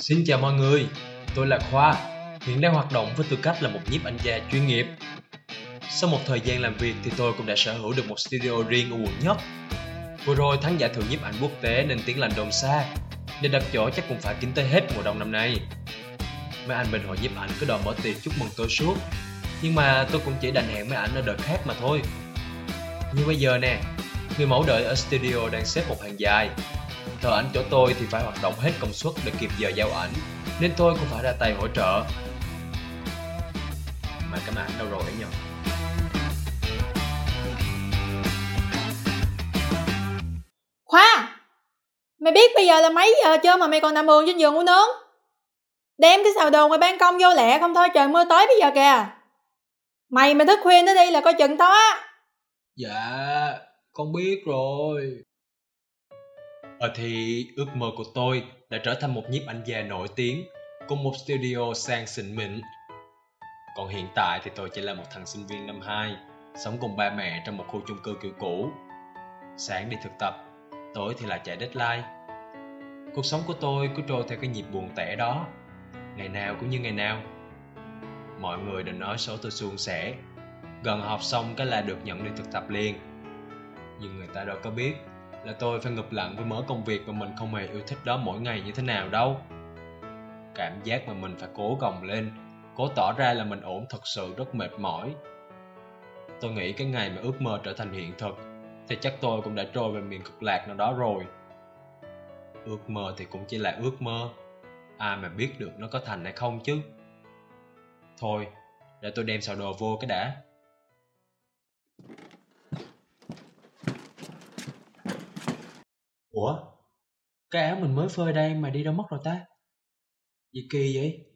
Xin chào mọi người, tôi là Khoa, hiện đang hoạt động với tư cách là một nhiếp ảnh gia chuyên nghiệp. Sau một thời gian làm việc thì tôi cũng đã sở hữu được một studio riêng ở quận Nhất. Vừa rồi thắng giải thưởng nhiếp ảnh quốc tế nên tiếng lành đồn xa, để đặt chỗ chắc cũng phải kín tới hết mùa đông năm nay. Mấy anh bên hội nhiếp ảnh cứ đòi mở tiệc chúc mừng tôi suốt, nhưng mà tôi cũng chỉ đành hẹn mấy ảnh ở đợt khác mà thôi. Như bây giờ nè, người mẫu đợi ở studio đang xếp một hàng dài. Thợ ảnh chỗ tôi thì phải hoạt động hết công suất để kịp giờ giao ảnh, nên tôi cũng phải ra tay hỗ trợ. Mà cái màn ảnh đâu rồi ấy nhỉ? Khoa! Mày biết bây giờ là mấy giờ chưa mà mày còn nằm ườn trên giường ngủ nướng? Đem cái xào đồ ngoài ban công vô lẹ không thôi trời mưa tới bây giờ kìa. Mày thức khuya nữa đi là coi chừng to á. Dạ, con biết rồi. Thì ước mơ của tôi là trở thành một nhiếp ảnh gia nổi tiếng, cùng một studio sang xịn mịn. Còn hiện tại thì tôi chỉ là một thằng sinh viên năm 2, sống cùng ba mẹ trong một khu chung cư kiểu cũ. Sáng đi thực tập, tối thì lại chạy deadline. Cuộc sống của tôi cứ trôi theo cái nhịp buồn tẻ đó, ngày nào cũng như ngày nào. Mọi người đều nói số tôi suôn sẻ, gần học xong cái là được nhận đi thực tập liền. Nhưng người ta đâu có biết là tôi phải ngụp lặn với mớ công việc mà mình không hề yêu thích đó mỗi ngày như thế nào đâu. Cảm giác mà mình phải cố gồng lên, cố tỏ ra là mình ổn thật sự rất mệt mỏi. Tôi nghĩ cái ngày mà ước mơ trở thành hiện thực thì chắc tôi cũng đã trôi về miền cực lạc nào đó rồi. Ước mơ thì cũng chỉ là ước mơ, ai mà biết được nó có thành hay không chứ. Thôi, để tôi đem xào đồ vô cái đã. Ủa? Cái áo mình mới phơi đây mà đi đâu mất rồi ta? Gì kỳ vậy?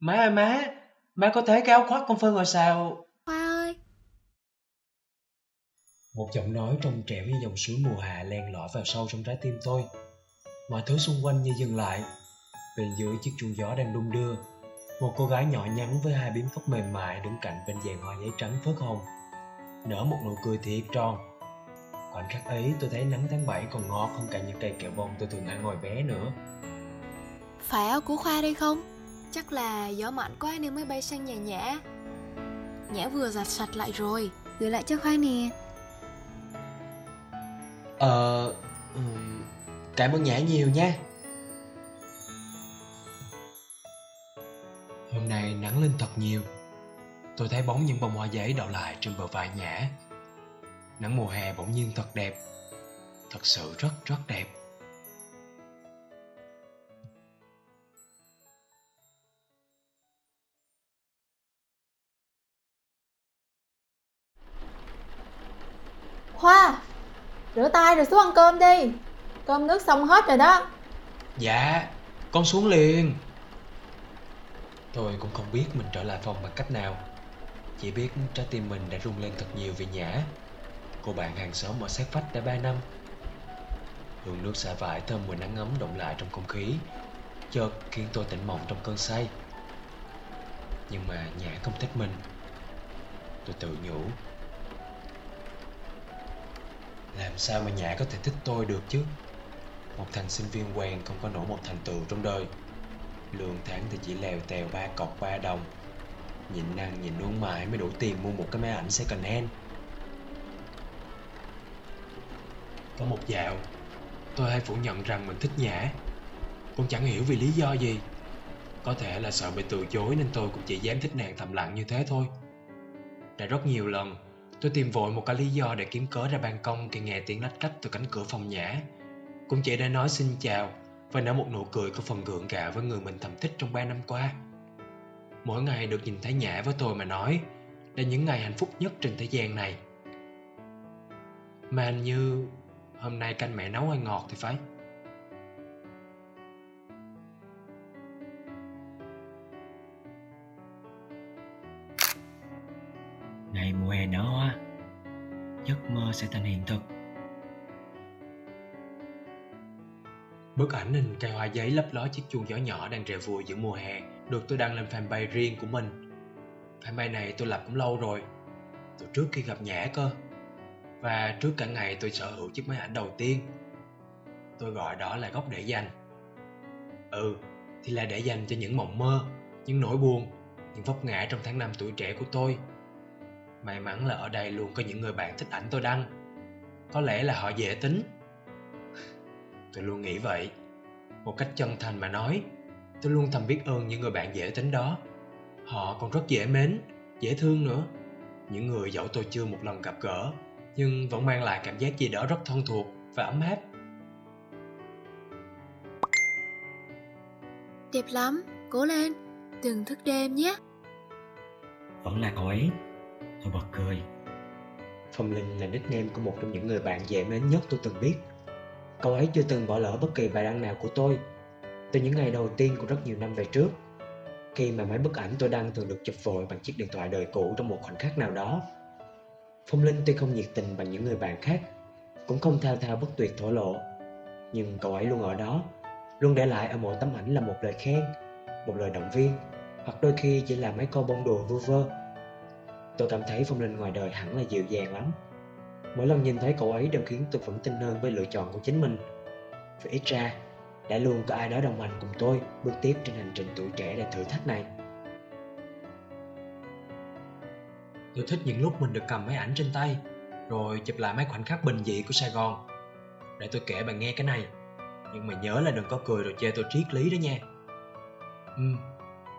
Má ơi má! Má có thấy cái áo khoác con phơi ngồi xào... Khoa ơi! Một giọng nói trong trẻo như dòng suối mùa hạ len lỏi vào sâu trong trái tim tôi. Mọi thứ xung quanh như dừng lại. Bên dưới chiếc chuông gió đang đung đưa, một cô gái nhỏ nhắn với hai bím tóc mềm mại đứng cạnh bên dàn hoa giấy trắng phớt hồng, nở một nụ cười thiệt tròn. Khoảnh khắc ấy tôi thấy nắng tháng 7 còn ngọt hơn cả những cây kẹo bông tôi thường ăn hồi bé nữa. Phải áo của Khoa đây không? Chắc là gió mạnh quá nên mới bay sang nhà Nhã. Nhã vừa giặt sạch lại rồi, gửi lại cho Khoa nè. Cảm ơn Nhã nhiều nha. Hôm nay nắng lên thật nhiều. Tôi thấy bóng những bông hoa giấy đậu lại trên bờ vai Nhã. Nắng mùa hè bỗng nhiên thật đẹp, thật sự rất rất đẹp. Khoa, rửa tay rồi xuống ăn cơm đi, cơm nước xong hết rồi đó. Dạ, con xuống liền. Tôi cũng không biết mình trở lại phòng bằng cách nào, chỉ biết trái tim mình đã rung lên thật nhiều vì Nhã. Cô bạn hàng xóm ở sát vách đã 3 năm. Hương nước xả vải thơm mùi nắng ấm động lại trong không khí, chợt khiến tôi tỉnh mộng trong cơn say. Nhưng mà Nhã không thích mình, tôi tự nhủ. Làm sao mà Nhã có thể thích tôi được chứ? Một thằng sinh viên quen không có nổi một thành tựu trong đời. Lương tháng thì chỉ lèo tèo 3 cọc 3 đồng. Nhịn ăn nhịn uống mãi mới đủ tiền mua một cái máy ảnh second hand. Có một dạo, tôi hay phủ nhận rằng mình thích Nhã, cũng chẳng hiểu vì lý do gì. Có thể là sợ bị từ chối nên tôi cũng chỉ dám thích nàng thầm lặng như thế thôi. Đã rất nhiều lần, tôi tìm vội một cái lý do để kiếm cớ ra ban công khi nghe tiếng lách cách từ cánh cửa phòng Nhã. Cũng chỉ đã nói xin chào và nở một nụ cười có phần gượng gạo với người mình thầm thích trong 3 năm qua. Mỗi ngày được nhìn thấy Nhã với tôi mà nói là những ngày hạnh phúc nhất trên thế gian này. Mà hình như... hôm nay canh mẹ nấu hơi ngọt thì phải. Này mùa hè nở hoa, giấc mơ sẽ thành hiện thực. Bức ảnh hình cây hoa giấy lấp ló chiếc chuông gió nhỏ đang rè vùi giữa mùa hè được tôi đăng lên fanpage riêng của mình. Fanpage này tôi lập cũng lâu rồi, từ trước khi gặp Nhã cơ. Và trước cả ngày tôi sở hữu chiếc máy ảnh đầu tiên. Tôi gọi đó là góc để dành. thì là để dành cho những mộng mơ, những nỗi buồn, những vấp ngã trong tháng năm tuổi trẻ của tôi. May mắn là ở đây luôn có những người bạn thích ảnh tôi đăng. Có lẽ là họ dễ tính. Tôi luôn nghĩ vậy. Một cách chân thành mà nói, tôi luôn thầm biết ơn những người bạn dễ tính đó. Họ còn rất dễ mến, dễ thương nữa. Những người dẫu tôi chưa một lần gặp gỡ, nhưng vẫn mang lại cảm giác gì đó rất thân thuộc và ấm áp. Đẹp lắm, cố lên, đừng thức đêm nhé. Vẫn là cậu ấy. Tôi bật cười. Phong Linh là nickname của một trong những người bạn dễ mến nhất tôi từng biết. Cậu ấy chưa từng bỏ lỡ bất kỳ bài đăng nào của tôi từ những ngày đầu tiên của rất nhiều năm về trước. Khi mà mấy bức ảnh tôi đăng thường được chụp vội bằng chiếc điện thoại đời cũ trong một khoảnh khắc nào đó. Phong Linh tuy không nhiệt tình bằng những người bạn khác, cũng không thao thao bất tuyệt thổ lộ, nhưng cậu ấy luôn ở đó, luôn để lại ở mỗi tấm ảnh là một lời khen, một lời động viên, hoặc đôi khi chỉ là mấy câu bông đùa vu vơ. Tôi cảm thấy Phong Linh ngoài đời hẳn là dịu dàng lắm. Mỗi lần nhìn thấy cậu ấy đều khiến tôi vững tin hơn với lựa chọn của chính mình. Vì ít ra, đã luôn có ai đó đồng hành cùng tôi bước tiếp trên hành trình tuổi trẻ đầy thử thách này. Tôi thích những lúc mình được cầm máy ảnh trên tay, rồi chụp lại mấy khoảnh khắc bình dị của Sài Gòn. Để tôi kể bạn nghe cái này, nhưng mà nhớ là đừng có cười rồi chê tôi triết lý đó nha.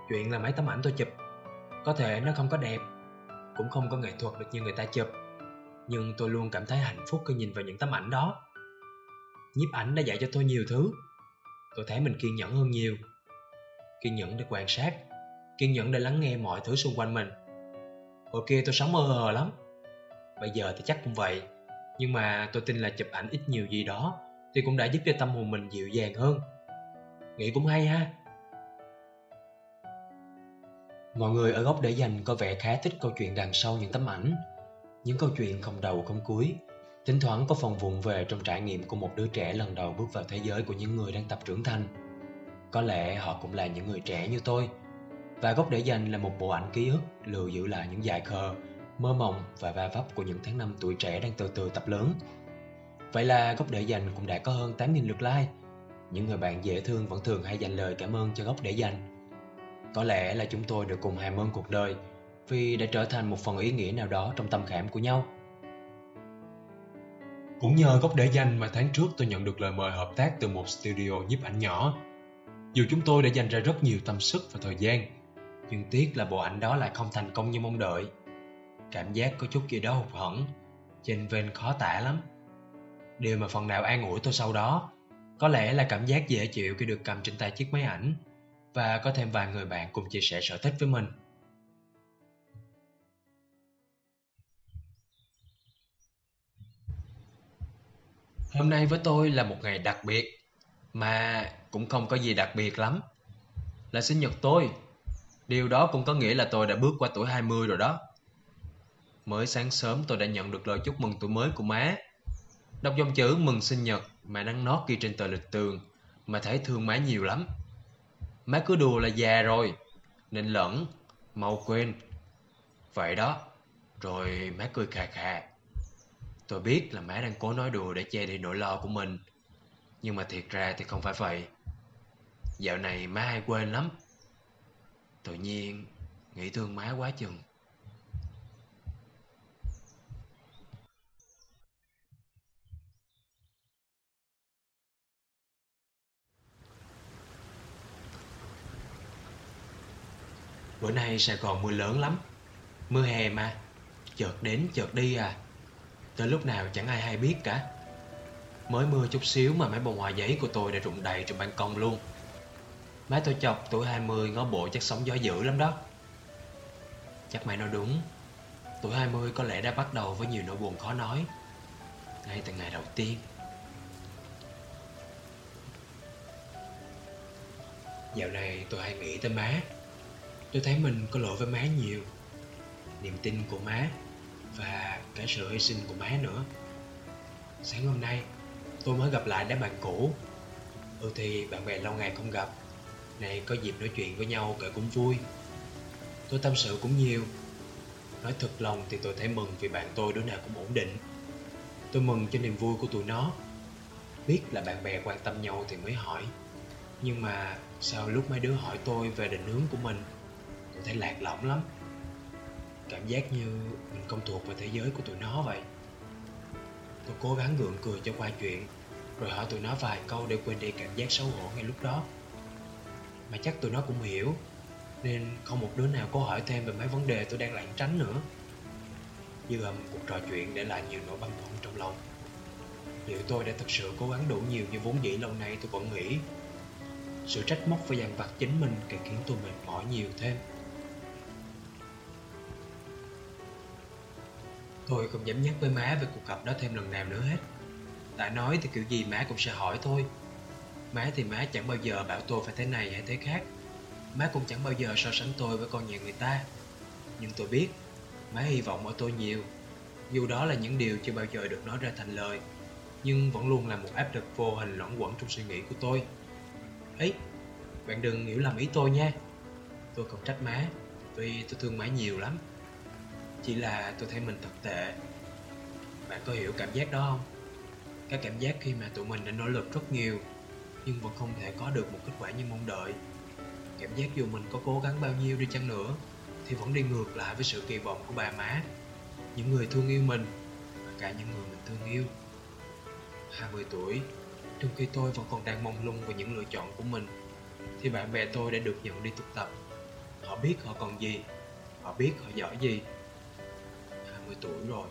Chuyện là mấy tấm ảnh tôi chụp, có thể nó không có đẹp, cũng không có nghệ thuật được như người ta chụp, nhưng tôi luôn cảm thấy hạnh phúc khi nhìn vào những tấm ảnh đó. Nhiếp ảnh đã dạy cho tôi nhiều thứ. Tôi thấy mình kiên nhẫn hơn nhiều. Kiên nhẫn để quan sát, kiên nhẫn để lắng nghe mọi thứ xung quanh mình. Hồi kia tôi sống mơ hồ lắm. Bây giờ thì chắc cũng vậy. Nhưng mà tôi tin là chụp ảnh ít nhiều gì đó thì cũng đã giúp cho tâm hồn mình dịu dàng hơn. Nghĩ cũng hay ha. Mọi người ở góc để dành có vẻ khá thích câu chuyện đằng sau những tấm ảnh. Những câu chuyện không đầu không cuối, thỉnh thoảng có phần vụng về trong trải nghiệm của một đứa trẻ lần đầu bước vào thế giới của những người đang tập trưởng thành. Có lẽ họ cũng là những người trẻ như tôi. Và góc để dành là một bộ ảnh ký ức lưu giữ lại những dại khờ, mơ mộng và va vấp của những tháng năm tuổi trẻ đang từ từ tập lớn. Vậy là góc để dành cũng đã có hơn 8.000 lượt like. Những người bạn dễ thương vẫn thường hay dành lời cảm ơn cho góc để dành. Có lẽ là chúng tôi được cùng hàm ơn cuộc đời vì đã trở thành một phần ý nghĩa nào đó trong tâm khảm của nhau. Cũng nhờ góc để dành mà tháng trước tôi nhận được lời mời hợp tác từ một studio nhiếp ảnh nhỏ. Dù chúng tôi đã dành ra rất nhiều tâm sức và thời gian, nhưng tiếc là bộ ảnh đó lại không thành công như mong đợi. Cảm giác có chút gì đó hụt hẫng, chênh vênh khó tả lắm. Điều mà phần nào an ủi tôi sau đó, có lẽ là cảm giác dễ chịu khi được cầm trên tay chiếc máy ảnh và có thêm vài người bạn cùng chia sẻ sở thích với mình. Hôm nay với tôi là một ngày đặc biệt, mà cũng không có gì đặc biệt lắm. Là sinh nhật tôi. Điều đó cũng có nghĩa là tôi đã bước qua tuổi 20 rồi đó. Mới sáng sớm tôi đã nhận được lời chúc mừng tuổi mới của má. Đọc dòng chữ mừng sinh nhật mà nắn nót ghi trên tờ lịch tường mà thấy thương má nhiều lắm. Má cứ đùa là già rồi, nên lẫn, mau quên. Vậy đó, rồi má cười khà khà. Tôi biết là má đang cố nói đùa để che đi nỗi lo của mình, nhưng mà thiệt ra thì không phải vậy. Dạo này má hay quên lắm. Tự nhiên nghĩ thương má quá chừng. Bữa nay Sài Gòn mưa lớn lắm. Mưa hè mà, chợt đến chợt đi à. Tới lúc nào chẳng ai hay biết cả. Mới mưa chút xíu mà mấy bông hoa giấy của tôi đã rụng đầy trên ban công luôn. Má tôi chọc tuổi 20 ngó bộ chắc sóng gió dữ lắm đó. Chắc mày nói đúng. Tuổi 20 có lẽ đã bắt đầu với nhiều nỗi buồn khó nói ngay từ ngày đầu tiên. Dạo này tôi hay nghĩ tới má. Tôi thấy mình có lỗi với má nhiều. Niềm tin của má và cả sự hy sinh của má nữa. Sáng hôm nay tôi mới gặp lại đám bạn cũ. Thì bạn bè lâu ngày không gặp, này có dịp nói chuyện với nhau kể cũng vui. Tôi tâm sự cũng nhiều. Nói thật lòng thì tôi thấy mừng vì bạn tôi đứa nào cũng ổn định. Tôi mừng cho niềm vui của tụi nó. Biết là bạn bè quan tâm nhau thì mới hỏi. Nhưng mà sau lúc mấy đứa hỏi tôi về định hướng của mình, tôi thấy lạc lõng lắm. Cảm giác như mình không thuộc vào thế giới của tụi nó vậy. Tôi cố gắng gượng cười cho qua chuyện, rồi hỏi tụi nó vài câu để quên đi cảm giác xấu hổ ngay lúc đó. Mà chắc tụi nó cũng hiểu, nên không một đứa nào có hỏi thêm về mấy vấn đề tôi đang lảng tránh nữa. Dư âm cuộc trò chuyện để lại nhiều nỗi băn khoăn trong lòng. Liệu tôi đã thực sự cố gắng đủ nhiều như vốn dĩ lâu nay tôi vẫn nghĩ? Sự trách móc và dằn vặt chính mình càng khiến tôi mệt mỏi nhiều thêm. Tôi không dám nhắc với má về cuộc gặp đó thêm lần nào nữa hết. Đã nói thì kiểu gì má cũng sẽ hỏi thôi. Má thì má chẳng bao giờ bảo tôi phải thế này hay thế khác. Má cũng chẳng bao giờ so sánh tôi với con nhà người ta. Nhưng tôi biết, má hy vọng ở tôi nhiều. Dù đó là những điều chưa bao giờ được nói ra thành lời, nhưng vẫn luôn là một áp lực vô hình luẩn quẩn trong suy nghĩ của tôi. Ấy, bạn đừng hiểu lầm ý tôi nha. Tôi không trách má, vì tôi thương má nhiều lắm. Chỉ là tôi thấy mình thật tệ. Bạn có hiểu cảm giác đó không? Cái cảm giác khi mà tụi mình đã nỗ lực rất nhiều, nhưng vẫn không thể có được một kết quả như mong đợi. Cảm giác dù mình có cố gắng bao nhiêu đi chăng nữa, thì vẫn đi ngược lại với sự kỳ vọng của bà má, những người thương yêu mình, và cả những người mình thương yêu. 20 tuổi, trong khi tôi vẫn còn đang mông lung về những lựa chọn của mình, thì bạn bè tôi đã được nhận đi thực tập. Họ biết họ còn gì, họ biết họ giỏi gì. 20 tuổi rồi.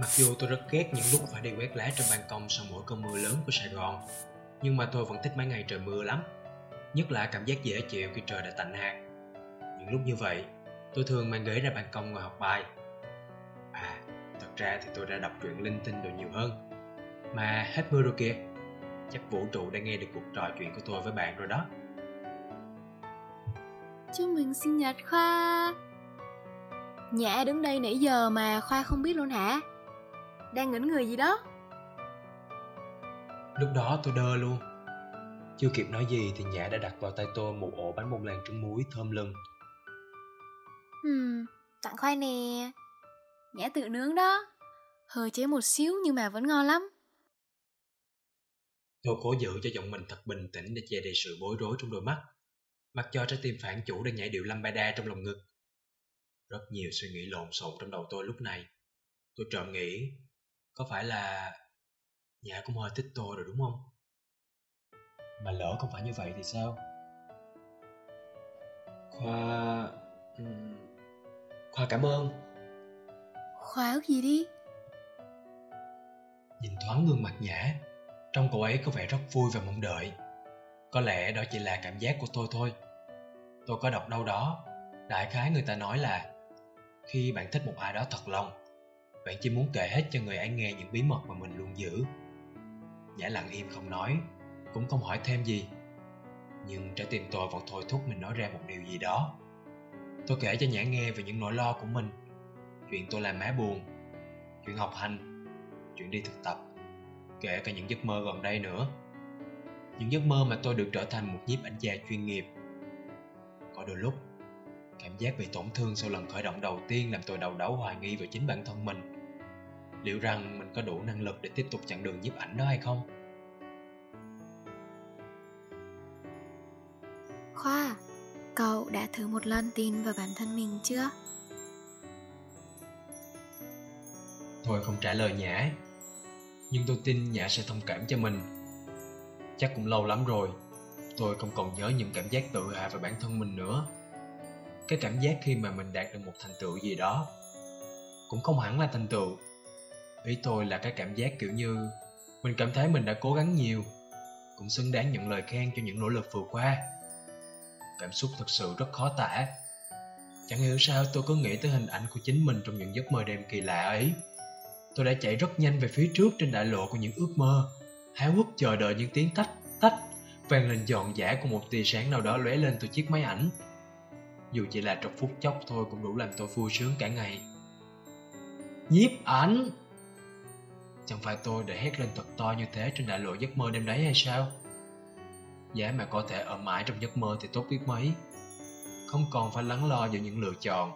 Mặc dù tôi rất ghét những lúc phải đi quét lá trên ban công sau mỗi cơn mưa lớn của Sài Gòn, nhưng mà tôi vẫn thích mấy ngày trời mưa lắm. Nhất là cảm giác dễ chịu khi trời đã tạnh hạt. Những lúc như vậy, tôi thường mang ghế ra ban công ngồi học bài. À, thật ra thì tôi đã đọc truyện linh tinh đồ nhiều hơn. Mà hết mưa rồi kìa. Chắc vũ trụ đã nghe được cuộc trò chuyện của tôi với bạn rồi đó. Chúc mừng sinh nhật Khoa. Nhã đứng đây nãy giờ mà Khoa không biết luôn hả? Đang ngẩn người gì đó. Lúc đó tôi đơ luôn. Chưa kịp nói gì thì Nhã đã đặt vào tay tôi một ổ bánh bông lan trứng muối thơm lừng. Tặng Khoa nè. Nhã tự nướng đó. Hơi chế một xíu nhưng mà vẫn ngon lắm. Tôi cố giữ cho giọng mình thật bình tĩnh để che đi sự bối rối trong đôi mắt, mặc cho trái tim phản chủ đang nhảy điệu lambada trong lòng ngực. Rất nhiều suy nghĩ lộn xộn trong đầu tôi lúc này. Tôi trộm nghĩ, có phải là Nhã cũng hơi thích tôi rồi đúng không? Mà lỡ không phải như vậy thì sao? Khoa cảm ơn. Khoa ước gì đi? Nhìn thoáng gương mặt Nhã, trông cô ấy có vẻ rất vui và mong đợi. Có lẽ đó chỉ là cảm giác của tôi thôi. Tôi có đọc đâu đó, đại khái người ta nói là khi bạn thích một ai đó thật lòng, bạn chỉ muốn kể hết cho người ấy nghe những bí mật mà mình luôn giữ. Nhã lặng im không nói, cũng không hỏi thêm gì. Nhưng trái tim tôi vẫn thôi thúc mình nói ra một điều gì đó. Tôi kể cho Nhã nghe về những nỗi lo của mình. Chuyện tôi làm má buồn, chuyện học hành, chuyện đi thực tập, kể cả những giấc mơ gần đây nữa. Những giấc mơ mà tôi được trở thành một nhiếp ảnh gia chuyên nghiệp. Có đôi lúc, cảm giác bị tổn thương sau lần khởi động đầu tiên làm tôi đầu đáu hoài nghi về chính bản thân mình. Liệu rằng mình có đủ năng lực để tiếp tục chặng đường nhiếp ảnh đó hay không? Khoa, cậu đã thử một lần tin vào bản thân mình chưa? Tôi không trả lời Nhã, nhưng tôi tin Nhã sẽ thông cảm cho mình. Chắc cũng lâu lắm rồi, tôi không còn nhớ những cảm giác tự hào về bản thân mình nữa. Cái cảm giác khi mà mình đạt được một thành tựu gì đó, cũng không hẳn là thành tựu. Ý tôi là cái cảm giác kiểu như mình cảm thấy mình đã cố gắng nhiều, cũng xứng đáng nhận lời khen cho những nỗ lực vừa qua. Cảm xúc thật sự rất khó tả. Chẳng hiểu sao tôi cứ nghĩ tới hình ảnh của chính mình trong những giấc mơ đêm kỳ lạ ấy. Tôi đã chạy rất nhanh về phía trước trên đại lộ của những ước mơ, háo hức chờ đợi những tiếng tách tách vang lên giòn giã của một tia sáng nào đó lóe lên từ chiếc máy ảnh. Dù chỉ là trong phút chốc thôi cũng đủ làm tôi vui sướng cả ngày. Nhiếp ảnh! Chẳng phải tôi đã hét lên thật to như thế trên đại lộ giấc mơ đêm đấy hay sao? Giá mà có thể ở mãi trong giấc mơ thì tốt biết mấy. Không còn phải lắng lo giữa những lựa chọn.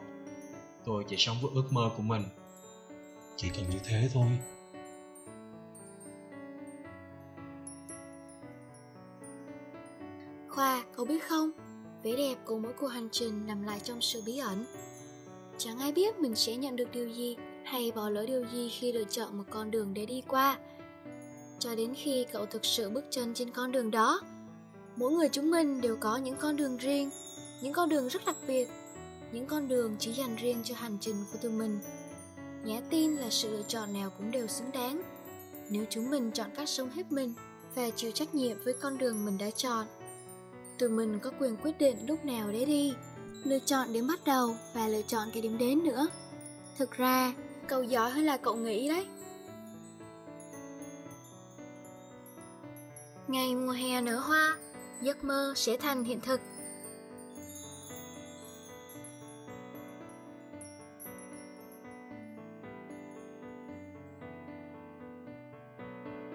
Tôi chỉ sống với ước mơ của mình. Chỉ cần như thế thôi. Khoa, cậu biết không? Vẻ đẹp của mỗi cuộc hành trình nằm lại trong sự bí ẩn. Chẳng ai biết mình sẽ nhận được điều gì hay bỏ lỡ điều gì khi lựa chọn một con đường để đi qua. Cho đến khi cậu thực sự bước chân trên con đường đó. Mỗi người chúng mình đều có những con đường riêng, những con đường rất đặc biệt, những con đường chỉ dành riêng cho hành trình của tụi mình. Nhã tin là sự lựa chọn nào cũng đều xứng đáng nếu chúng mình chọn cách sống hết mình và chịu trách nhiệm với con đường mình đã chọn. Tụi mình có quyền quyết định lúc nào để đi, lựa chọn điểm bắt đầu và lựa chọn cái điểm đến nữa. Thực ra, cậu giỏi hơn là cậu nghĩ đấy. Ngày mùa hè nở hoa, giấc mơ sẽ thành hiện thực.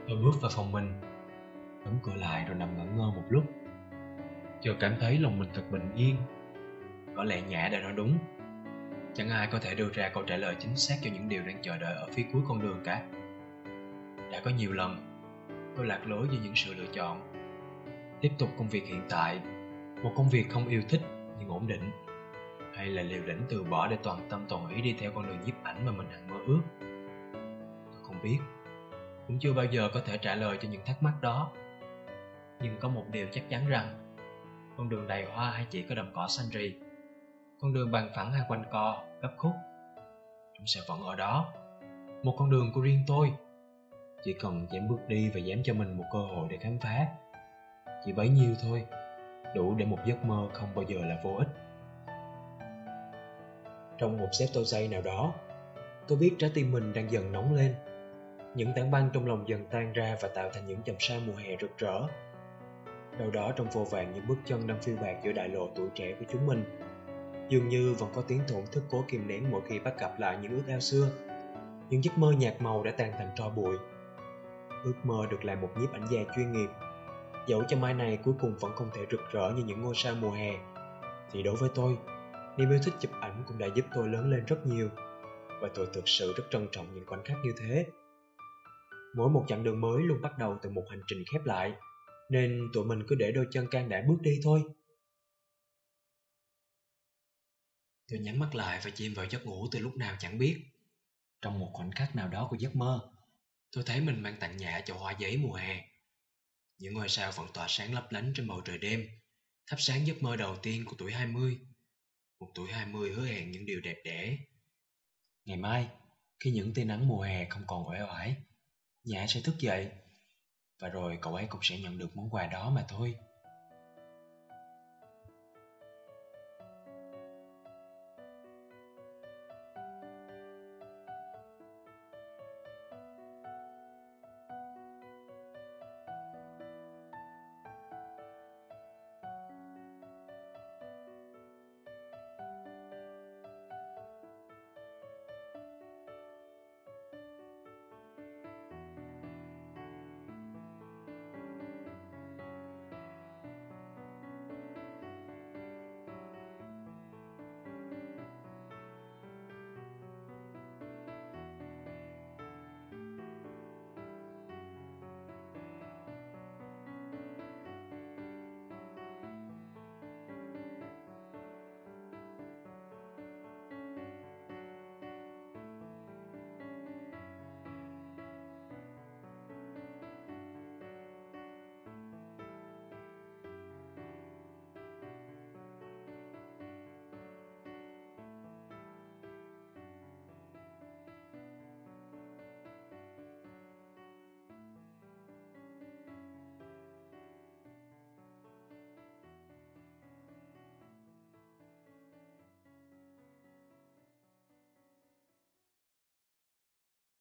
Tôi bước vào phòng mình, đóng cửa lại rồi nằm ngẩn ngơ một lúc. Giờ cảm thấy lòng mình thật bình yên. Có lẽ Nhã đã nói đúng. Chẳng ai có thể đưa ra câu trả lời chính xác cho những điều đang chờ đợi ở phía cuối con đường cả. Đã có nhiều lần tôi lạc lối giữa những sự lựa chọn. Tiếp tục công việc hiện tại, một công việc không yêu thích nhưng ổn định, hay là liều lĩnh từ bỏ để toàn tâm toàn ý đi theo con đường nhiếp ảnh mà mình hằng mơ ước. Tôi không biết, cũng chưa bao giờ có thể trả lời cho những thắc mắc đó. Nhưng có một điều chắc chắn rằng, con đường đầy hoa hay chỉ có đầm cỏ xanh rì, con đường bằng phẳng hay quanh co, gấp khúc, chúng sẽ vẫn ở đó. Một con đường của riêng tôi. Chỉ cần dám bước đi và dám cho mình một cơ hội để khám phá. Chỉ bấy nhiêu thôi, đủ để một giấc mơ không bao giờ là vô ích. Trong một xếp tô giấy nào đó, tôi biết trái tim mình đang dần nóng lên. Những tảng băng trong lòng dần tan ra và tạo thành những chòm sao mùa hè rực rỡ. Đâu đó trong vô vàn những bước chân đang phiêu bạt giữa đại lộ tuổi trẻ của chúng mình, dường như vẫn có tiếng thổn thức cố kìm nén mỗi khi bắt gặp lại những ước ao xưa, những giấc mơ nhạt màu đã tan thành tro bụi. Ước mơ được làm một nhiếp ảnh gia chuyên nghiệp, dẫu cho mai này cuối cùng vẫn không thể rực rỡ như những ngôi sao mùa hè, thì đối với tôi, niềm yêu thích chụp ảnh cũng đã giúp tôi lớn lên rất nhiều, và tôi thực sự rất trân trọng những khoảnh khắc như thế. Mỗi một chặng đường mới luôn bắt đầu từ một hành trình khép lại, nên tụi mình cứ để đôi chân can đảm bước đi thôi. Tôi nhắm mắt lại và chìm vào giấc ngủ từ lúc nào chẳng biết. Trong một khoảnh khắc nào đó của giấc mơ, tôi thấy mình mang tặng Nhã chậu hoa giấy mùa hè. Những ngôi sao vẫn tỏa sáng lấp lánh trên bầu trời đêm, thắp sáng giấc mơ đầu tiên của tuổi 20. Một tuổi 20 hứa hẹn những điều đẹp đẽ. Ngày mai, khi những tia nắng mùa hè không còn uể oải, Nhã sẽ thức dậy. Và rồi cậu ấy cũng sẽ nhận được món quà đó mà thôi.